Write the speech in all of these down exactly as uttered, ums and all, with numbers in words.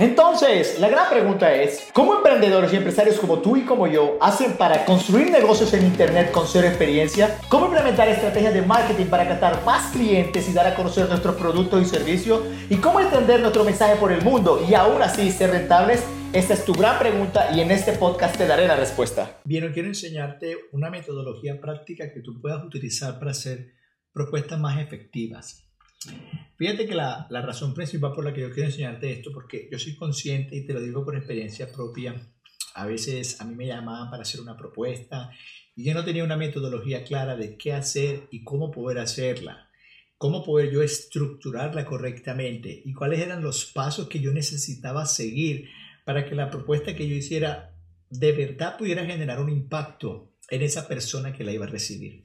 Entonces, la gran pregunta es, ¿cómo emprendedores y empresarios como tú y como yo hacen para construir negocios en Internet con cero experiencia? ¿Cómo implementar estrategias de marketing para captar más clientes y dar a conocer nuestros productos y servicios? ¿Y cómo extender nuestro mensaje por el mundo y aún así ser rentables? Esta es tu gran pregunta y en este podcast te daré la respuesta. Bien, hoy quiero enseñarte una metodología práctica que tú puedas utilizar para hacer propuestas más efectivas. Fíjate que la, la razón principal por la que yo quiero enseñarte esto, porque yo soy consciente y te lo digo por experiencia propia, a veces a mí me llamaban para hacer una propuesta y yo no tenía una metodología clara de qué hacer y cómo poder hacerla, cómo poder yo estructurarla correctamente y cuáles eran los pasos que yo necesitaba seguir para que la propuesta que yo hiciera de verdad pudiera generar un impacto en esa persona que la iba a recibir.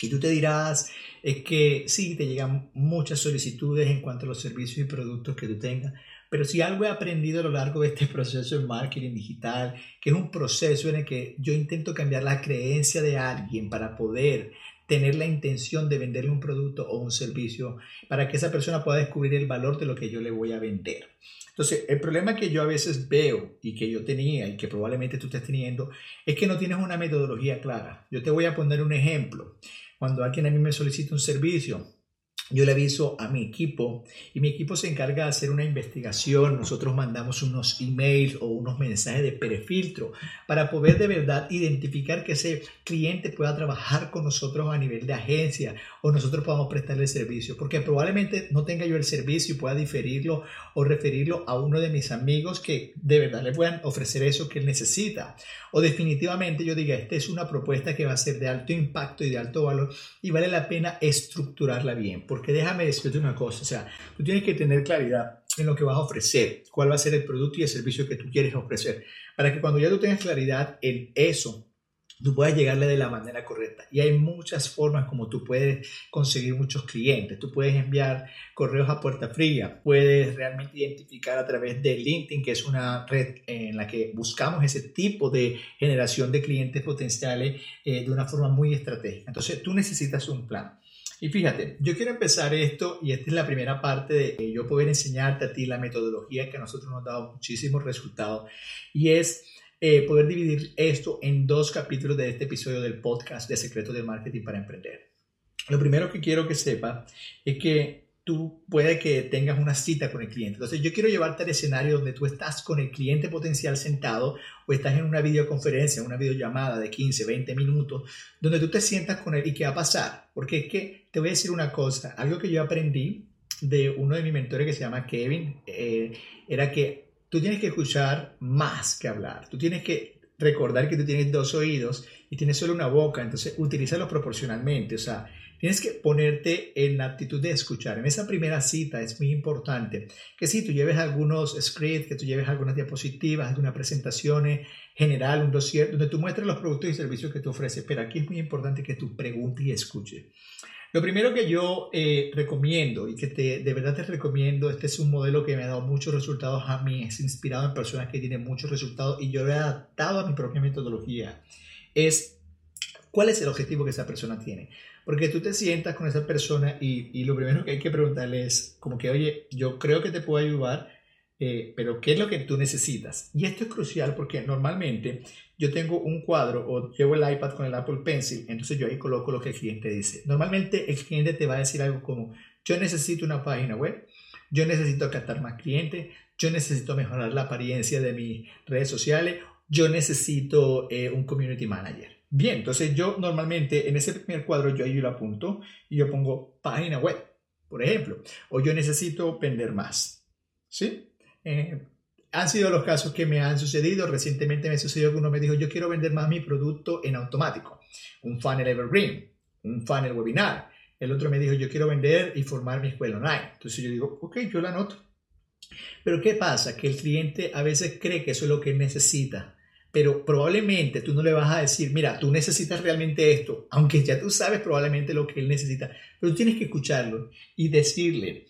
Y tú te dirás, es que sí, te llegan muchas solicitudes en cuanto a los servicios y productos que tú tengas, pero si algo he aprendido a lo largo de este proceso de marketing digital, que es un proceso en el que yo intento cambiar la creencia de alguien para poder tener la intención de venderle un producto o un servicio para que esa persona pueda descubrir el valor de lo que yo le voy a vender. Entonces, el problema que yo a veces veo y que yo tenía y que probablemente tú estés teniendo es que no tienes una metodología clara. Yo te voy a poner un ejemplo. Cuando alguien a mí me solicita un servicio, yo le aviso a mi equipo y mi equipo se encarga de hacer una investigación. Nosotros mandamos unos emails o unos mensajes de prefiltro para poder de verdad identificar que ese cliente pueda trabajar con nosotros a nivel de agencia o nosotros podamos prestarle el servicio. Porque probablemente no tenga yo el servicio y pueda diferirlo o referirlo a uno de mis amigos que de verdad le puedan ofrecer eso que él necesita. O definitivamente yo diga, esta es una propuesta que va a ser de alto impacto y de alto valor y vale la pena estructurarla bien. Porque déjame decirte una cosa, o sea, tú tienes que tener claridad en lo que vas a ofrecer, cuál va a ser el producto y el servicio que tú quieres ofrecer, para que cuando ya tú tengas claridad en eso, tú puedas llegarle de la manera correcta. Y hay muchas formas como tú puedes conseguir muchos clientes. Tú puedes enviar correos a puerta fría, puedes realmente identificar a través de LinkedIn, que es una red en la que buscamos ese tipo de generación de clientes potenciales eh, de una forma muy estratégica. Entonces, tú necesitas un plan. Y fíjate, yo quiero empezar esto y esta es la primera parte de yo poder enseñarte a ti la metodología que a nosotros nos ha dado muchísimos resultados y es eh, poder dividir esto en dos capítulos de este episodio del podcast de Secretos de Marketing para Emprender. Lo primero que quiero que sepas es que tú puede que tengas una cita con el cliente. Entonces, yo quiero llevarte al escenario donde tú estás con el cliente potencial sentado o estás en una videoconferencia, una videollamada de quince, veinte minutos, donde tú te sientas con él y qué va a pasar. Porque es que te voy a decir una cosa, algo que yo aprendí de uno de mis mentores que se llama Kevin, eh, era que tú tienes que escuchar más que hablar. Tú tienes que recordar que tú tienes dos oídos y tienes solo una boca, entonces utilízalo proporcionalmente, o sea, tienes que ponerte en la actitud de escuchar. En esa primera cita es muy importante que si tú lleves algunos scripts, que tú lleves algunas diapositivas, algunas presentaciones general, un dossier, donde tú muestres los productos y servicios que tú ofreces, pero aquí es muy importante que tú preguntes y escuches. Lo primero que yo eh, recomiendo y que te, de verdad te recomiendo, este es un modelo que me ha dado muchos resultados a mí, es inspirado en personas que tienen muchos resultados y yo lo he adaptado a mi propia metodología, es cuál es el objetivo que esa persona tiene. Porque tú te sientas con esa persona y, y lo primero que hay que preguntarle es como que, oye, yo creo que te puedo ayudar, eh, pero ¿qué es lo que tú necesitas? Y esto es crucial porque normalmente yo tengo un cuadro o llevo el iPad con el Apple Pencil, entonces yo ahí coloco lo que el cliente dice. Normalmente el cliente te va a decir algo como, yo necesito una página web, yo necesito captar más clientes, yo necesito mejorar la apariencia de mis redes sociales, yo necesito eh, un community manager. Bien, entonces yo normalmente en ese primer cuadro yo ahí lo apunto y yo pongo página web, por ejemplo, o yo necesito vender más, ¿sí? Eh, Han sido los casos que me han sucedido. Recientemente me sucedió que uno me dijo, yo quiero vender más mi producto en automático. Un funnel evergreen, un funnel webinar. El otro me dijo, yo quiero vender y formar mi escuela online. Entonces yo digo, ok, yo la anoto. Pero ¿qué pasa? Que el cliente a veces cree que eso es lo que necesita. Pero probablemente tú no le vas a decir, mira, tú necesitas realmente esto. Aunque ya tú sabes probablemente lo que él necesita. Pero tú tienes que escucharlo y decirle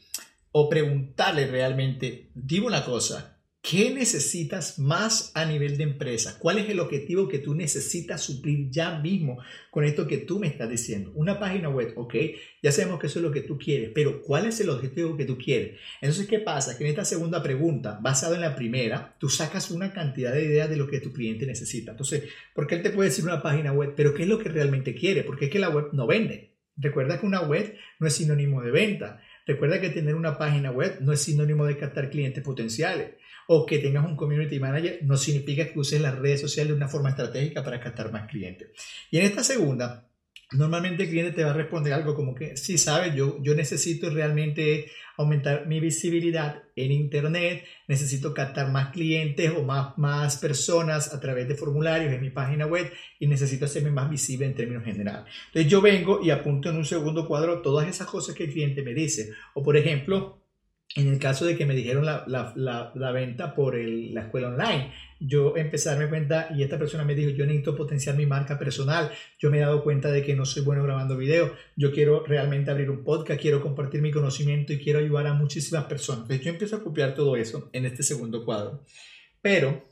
o preguntarle realmente, dime una cosa. ¿Qué necesitas más a nivel de empresa? ¿Cuál es el objetivo que tú necesitas suplir ya mismo con esto que tú me estás diciendo? Una página web, ok, ya sabemos que eso es lo que tú quieres, pero ¿cuál es el objetivo que tú quieres? Entonces, ¿qué pasa? Que en esta segunda pregunta, basado en la primera, tú sacas una cantidad de ideas de lo que tu cliente necesita. Entonces, porque él te puede decir una página web, pero ¿qué es lo que realmente quiere? Porque es que la web no vende. Recuerda que una web no es sinónimo de venta. Recuerda que tener una página web no es sinónimo de captar clientes potenciales. O que tengas un community manager no significa que uses las redes sociales de una forma estratégica para captar más clientes. Y en esta segunda, normalmente el cliente te va a responder algo como que, sí, sabes, yo, yo necesito realmente aumentar mi visibilidad en internet, necesito captar más clientes o más, más personas a través de formularios en mi página web y necesito hacerme más visible en términos generales. Entonces yo vengo y apunto en un segundo cuadro todas esas cosas que el cliente me dice. O por ejemplo, en el caso de que me dijeron la, la, la, la venta por el, la escuela online, yo empecé a darme cuenta y esta persona me dijo, yo necesito potenciar mi marca personal, yo me he dado cuenta de que no soy bueno grabando videos, yo quiero realmente abrir un podcast, quiero compartir mi conocimiento y quiero ayudar a muchísimas personas. Entonces yo empiezo a copiar todo eso en este segundo cuadro. Pero,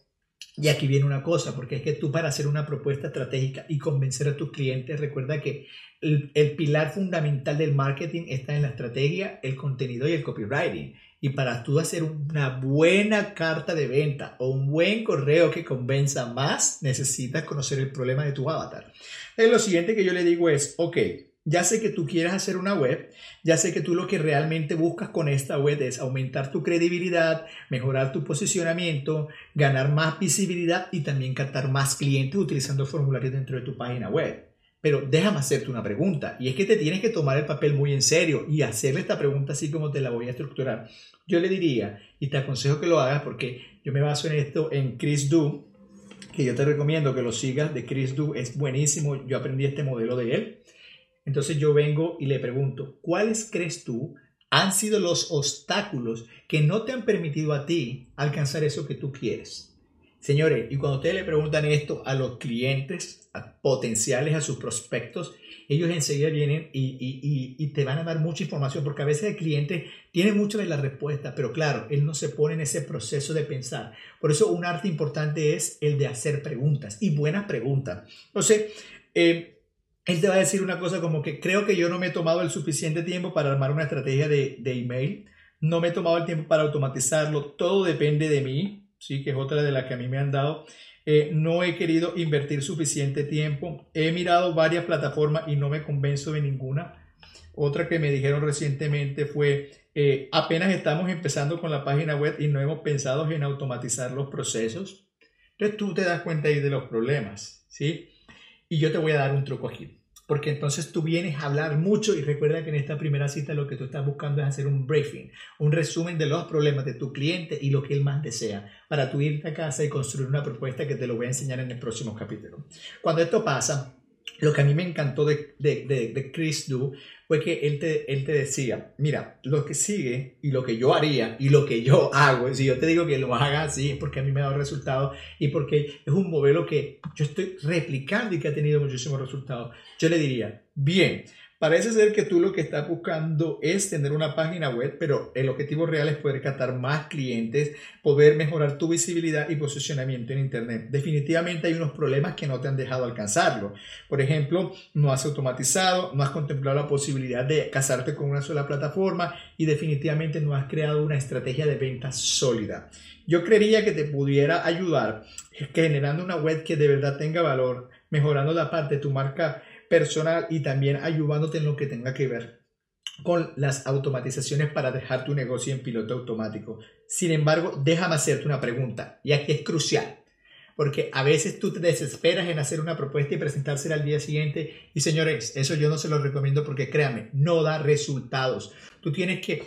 y aquí viene una cosa, porque es que tú para hacer una propuesta estratégica y convencer a tus clientes, recuerda que El, el pilar fundamental del marketing está en la estrategia, el contenido y el copywriting. Y para tú hacer una buena carta de venta o un buen correo que convenza más, necesitas conocer el problema de tu avatar. Entonces, lo siguiente que yo le digo es, ok, ya sé que tú quieres hacer una web, ya sé que tú lo que realmente buscas con esta web es aumentar tu credibilidad, mejorar tu posicionamiento, ganar más visibilidad y también captar más clientes utilizando formularios dentro de tu página web. Pero déjame hacerte una pregunta, y es que te tienes que tomar el papel muy en serio y hacerle esta pregunta así como te la voy a estructurar. Yo le diría, y te aconsejo que lo hagas porque yo me baso en esto en Chris Do, que yo te recomiendo que lo sigas, de Chris Do, es buenísimo, yo aprendí este modelo de él. Entonces yo vengo y le pregunto, ¿cuáles crees tú han sido los obstáculos que no te han permitido a ti alcanzar eso que tú quieres? Señores, y cuando ustedes le preguntan esto a los clientes a potenciales, a sus prospectos, ellos enseguida vienen y, y, y, y te van a dar mucha información, porque a veces el cliente tiene muchas de las respuestas, pero claro, él no se pone en ese proceso de pensar. Por eso un arte importante es el de hacer preguntas, y buenas preguntas. Entonces, eh, él te va a decir una cosa como que creo que yo no me he tomado el suficiente tiempo para armar una estrategia de, de email, no me he tomado el tiempo para automatizarlo, todo depende de mí. Sí, que es otra de las que a mí me han dado. Eh, no he querido invertir suficiente tiempo. He mirado varias plataformas y no me convenzo de ninguna. Otra que me dijeron recientemente fue, eh, apenas estamos empezando con la página web y no hemos pensado en automatizar los procesos. Entonces tú te das cuenta ahí de los problemas, ¿sí? Y yo te voy a dar un truco aquí. Porque entonces tú vienes a hablar mucho y recuerda que en esta primera cita lo que tú estás buscando es hacer un briefing, un resumen de los problemas de tu cliente y lo que él más desea para tú irte a casa y construir una propuesta que te lo voy a enseñar en el próximo capítulo. Cuando esto pasa, lo que a mí me encantó de, de, de, de Chris Do fue que él te, él te decía, mira, lo que sigue y lo que yo haría y lo que yo hago, si yo te digo que lo hagas así es porque a mí me ha dado resultados y porque es un modelo que yo estoy replicando y que ha tenido muchísimos resultados. Yo le diría, bien, parece ser que tú lo que estás buscando es tener una página web, pero el objetivo real es poder captar más clientes, poder mejorar tu visibilidad y posicionamiento en internet. Definitivamente hay unos problemas que no te han dejado alcanzarlo. Por ejemplo, no has automatizado, no has contemplado la posibilidad de casarte con una sola plataforma y definitivamente no has creado una estrategia de ventas sólida. Yo creería que te pudiera ayudar generando una web que de verdad tenga valor, mejorando la parte de tu marca personal y también ayudándote en lo que tenga que ver con las automatizaciones para dejar tu negocio en piloto automático. Sin embargo, déjame hacerte una pregunta, y aquí es crucial, porque a veces tú te desesperas en hacer una propuesta y presentársela al día siguiente, y señores, eso yo no se lo recomiendo porque créanme, no da resultados. Tú tienes que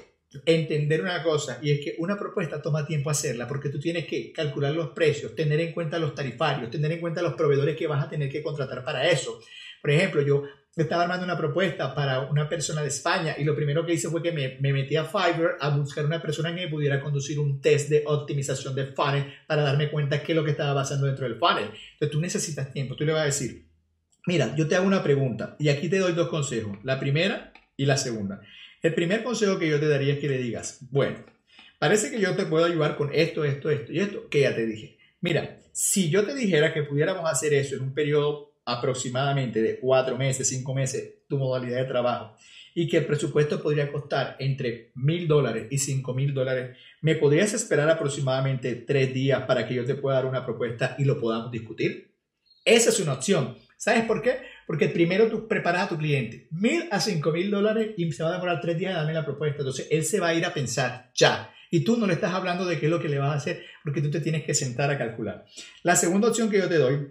entender una cosa, y es que una propuesta toma tiempo hacerla porque tú tienes que calcular los precios, tener en cuenta los tarifarios, tener en cuenta los proveedores que vas a tener que contratar para eso. Por ejemplo, yo estaba armando una propuesta para una persona de España y lo primero que hice fue que me, me metí a Fiverr a buscar una persona que me pudiera conducir un test de optimización de funnel para darme cuenta qué es lo que estaba pasando dentro del funnel. Entonces tú necesitas tiempo, tú le vas a decir, mira, yo te hago una pregunta y aquí te doy dos consejos, la primera y la segunda. El primer consejo que yo te daría es que le digas, bueno, parece que yo te puedo ayudar con esto, esto, esto y esto, que ya te dije. Mira, si yo te dijera que pudiéramos hacer eso en un periodo aproximadamente de cuatro meses, cinco meses, tu modalidad de trabajo, y que el presupuesto podría costar entre mil dólares y cinco mil dólares, ¿me podrías esperar aproximadamente tres días para que yo te pueda dar una propuesta y lo podamos discutir? Esa es una opción. ¿Sabes por qué? Porque primero tú preparas a tu cliente mil a cinco mil dólares y se va a demorar tres días de darme la propuesta. Entonces, él se va a ir a pensar ya. Y tú no le estás hablando de qué es lo que le vas a hacer, porque tú te tienes que sentar a calcular. La segunda opción que yo te doy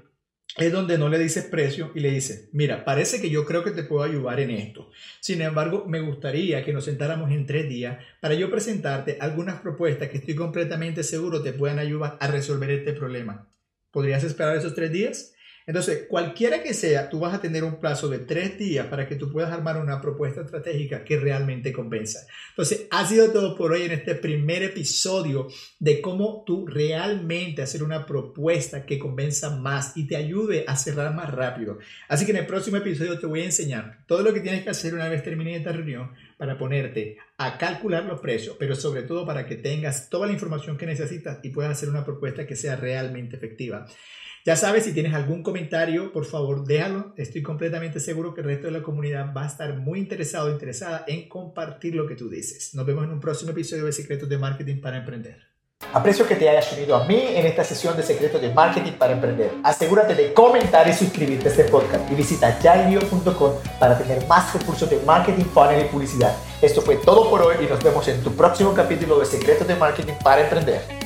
es donde no le dices precio y le dices, mira, parece que yo creo que te puedo ayudar en esto. Sin embargo, me gustaría que nos sentáramos en tres días para yo presentarte algunas propuestas que estoy completamente seguro te puedan ayudar a resolver este problema. ¿Podrías esperar esos tres días? Entonces, cualquiera que sea, tú vas a tener un plazo de tres días para que tú puedas armar una propuesta estratégica que realmente convenza. Entonces, ha sido todo por hoy en este primer episodio de cómo tú realmente hacer una propuesta que convenza más y te ayude a cerrar más rápido. Así que en el próximo episodio te voy a enseñar todo lo que tienes que hacer una vez termine esta reunión para ponerte a calcular los precios, pero sobre todo para que tengas toda la información que necesitas y puedas hacer una propuesta que sea realmente efectiva. Ya sabes, si tienes algún comentario, por favor, déjalo. Estoy completamente seguro que el resto de la comunidad va a estar muy interesado o interesada en compartir lo que tú dices. Nos vemos en un próximo episodio de Secretos de Marketing para Emprender. Aprecio que te hayas unido a mí en esta sesión de Secretos de Marketing para Emprender. Asegúrate de comentar y suscribirte a este podcast y visita Jaylio punto com para tener más recursos de marketing, funnel y publicidad. Esto fue todo por hoy y nos vemos en tu próximo capítulo de Secretos de Marketing para Emprender.